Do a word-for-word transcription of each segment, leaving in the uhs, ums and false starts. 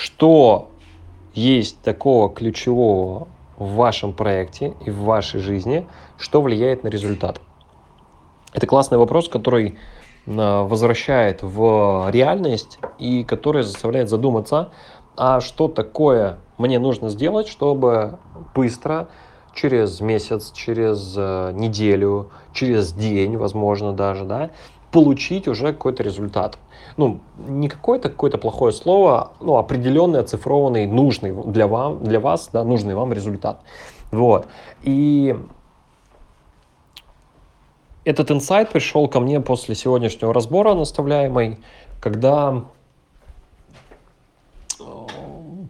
что есть такого ключевого в вашем проекте и в вашей жизни, что влияет на результат. Это классный вопрос, который возвращает в реальность и который заставляет задуматься, а что такое мне нужно сделать, чтобы быстро, через месяц, через неделю, через день, возможно, даже, да, получить уже какой-то результат. Ну, не какое-то, какое-то плохое слово, ну, определенный, оцифрованный, нужный для, вам, для вас, да, нужный вам результат. Вот. И этот инсайт пришел ко мне после сегодняшнего разбора наставляемой, когда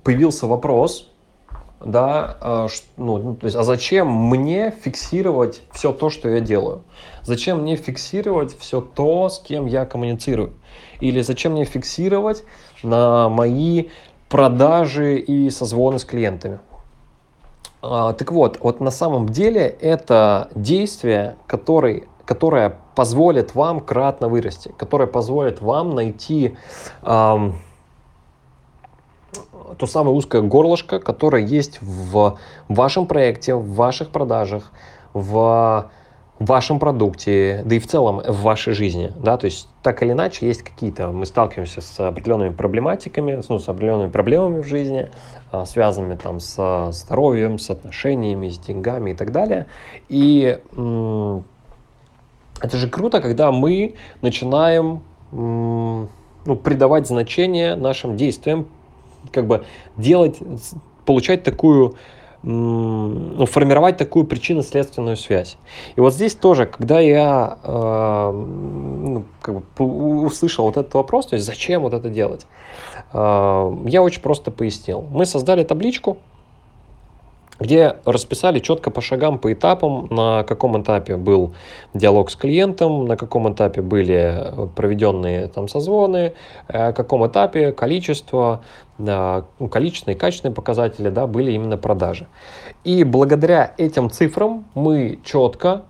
появился вопрос, да, ну, то есть, а зачем мне фиксировать все то, что я делаю? Зачем мне фиксировать все то, с кем я коммуницирую? Или зачем мне фиксировать на мои продажи и созвоны с клиентами? Так вот, вот на самом деле это действие, который, которое позволит вам кратно вырасти, которое позволит вам найти эм, то самое узкое горлышко, которое есть в вашем проекте, в ваших продажах, в вашем продукте, да и в целом в вашей жизни. Да? То есть так или иначе есть какие-то, мы сталкиваемся с определенными проблематиками, ну, с определенными проблемами в жизни, связанными там со здоровьем, с отношениями, с деньгами и так далее. И м- это же круто, когда мы начинаем м- ну, придавать значение нашим действиям, как бы делать, получать такую, ну, формировать такую причинно-следственную связь. И вот здесь тоже, когда я э, ну, как бы услышал вот этот вопрос, то есть зачем вот это делать, э, я очень просто пояснил. Мы создали табличку, где расписали четко по шагам, по этапам, на каком этапе был диалог с клиентом, на каком этапе были проведенные там созвоны, на каком этапе количество, количественные и качественные показатели, да, были именно продажи. И благодаря этим цифрам мы четко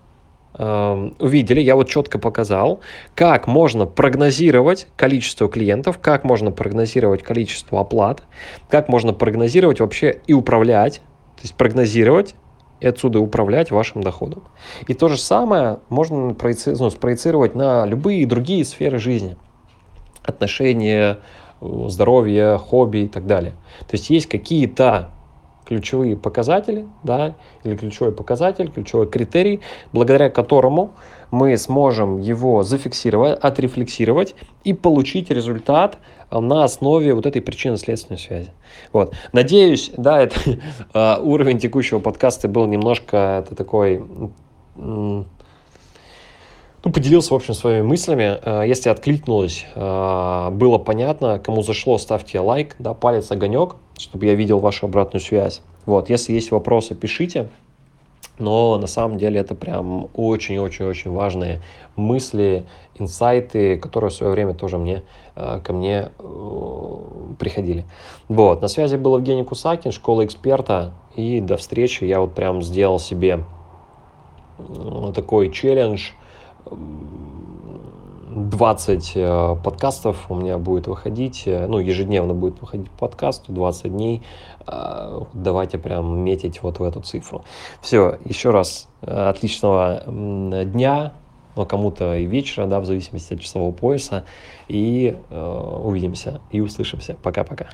э, увидели, я вот четко показал, как можно прогнозировать количество клиентов, как можно прогнозировать количество оплат, как можно прогнозировать вообще и управлять. То есть прогнозировать и отсюда управлять вашим доходом. И то же самое можно проеци... ну, спроецировать на любые другие сферы жизни. Отношения, здоровье, хобби и так далее. То есть есть какие-то ключевые показатели, да, или ключевой показатель, ключевой критерий, благодаря которому мы сможем его зафиксировать, отрефлексировать и получить результат на основе вот этой причинно-следственной связи. Вот. Надеюсь, да, это, э, уровень текущего подкаста был немножко это такой... Э, ну, поделился, в общем, своими мыслями. Э, если откликнулось, э, было понятно, кому зашло, ставьте лайк, да, палец, огонек, чтобы я видел вашу обратную связь. Вот. Если есть вопросы, пишите. Но на самом деле это прям очень-очень-очень важные мысли, инсайты, которые в свое время тоже мне, ко мне приходили. Вот. На связи был Евгений Кусакин, Школа Эксперта. И до встречи. Я вот прям сделал себе такой челлендж. двадцать подкастов у меня будет выходить, ну, ежедневно будет выходить подкаст, двадцать дней. Давайте прям метить вот в эту цифру. Все, еще раз отличного дня, ну, кому-то и вечера, да, в зависимости от часового пояса. И э, увидимся и услышимся. Пока-пока.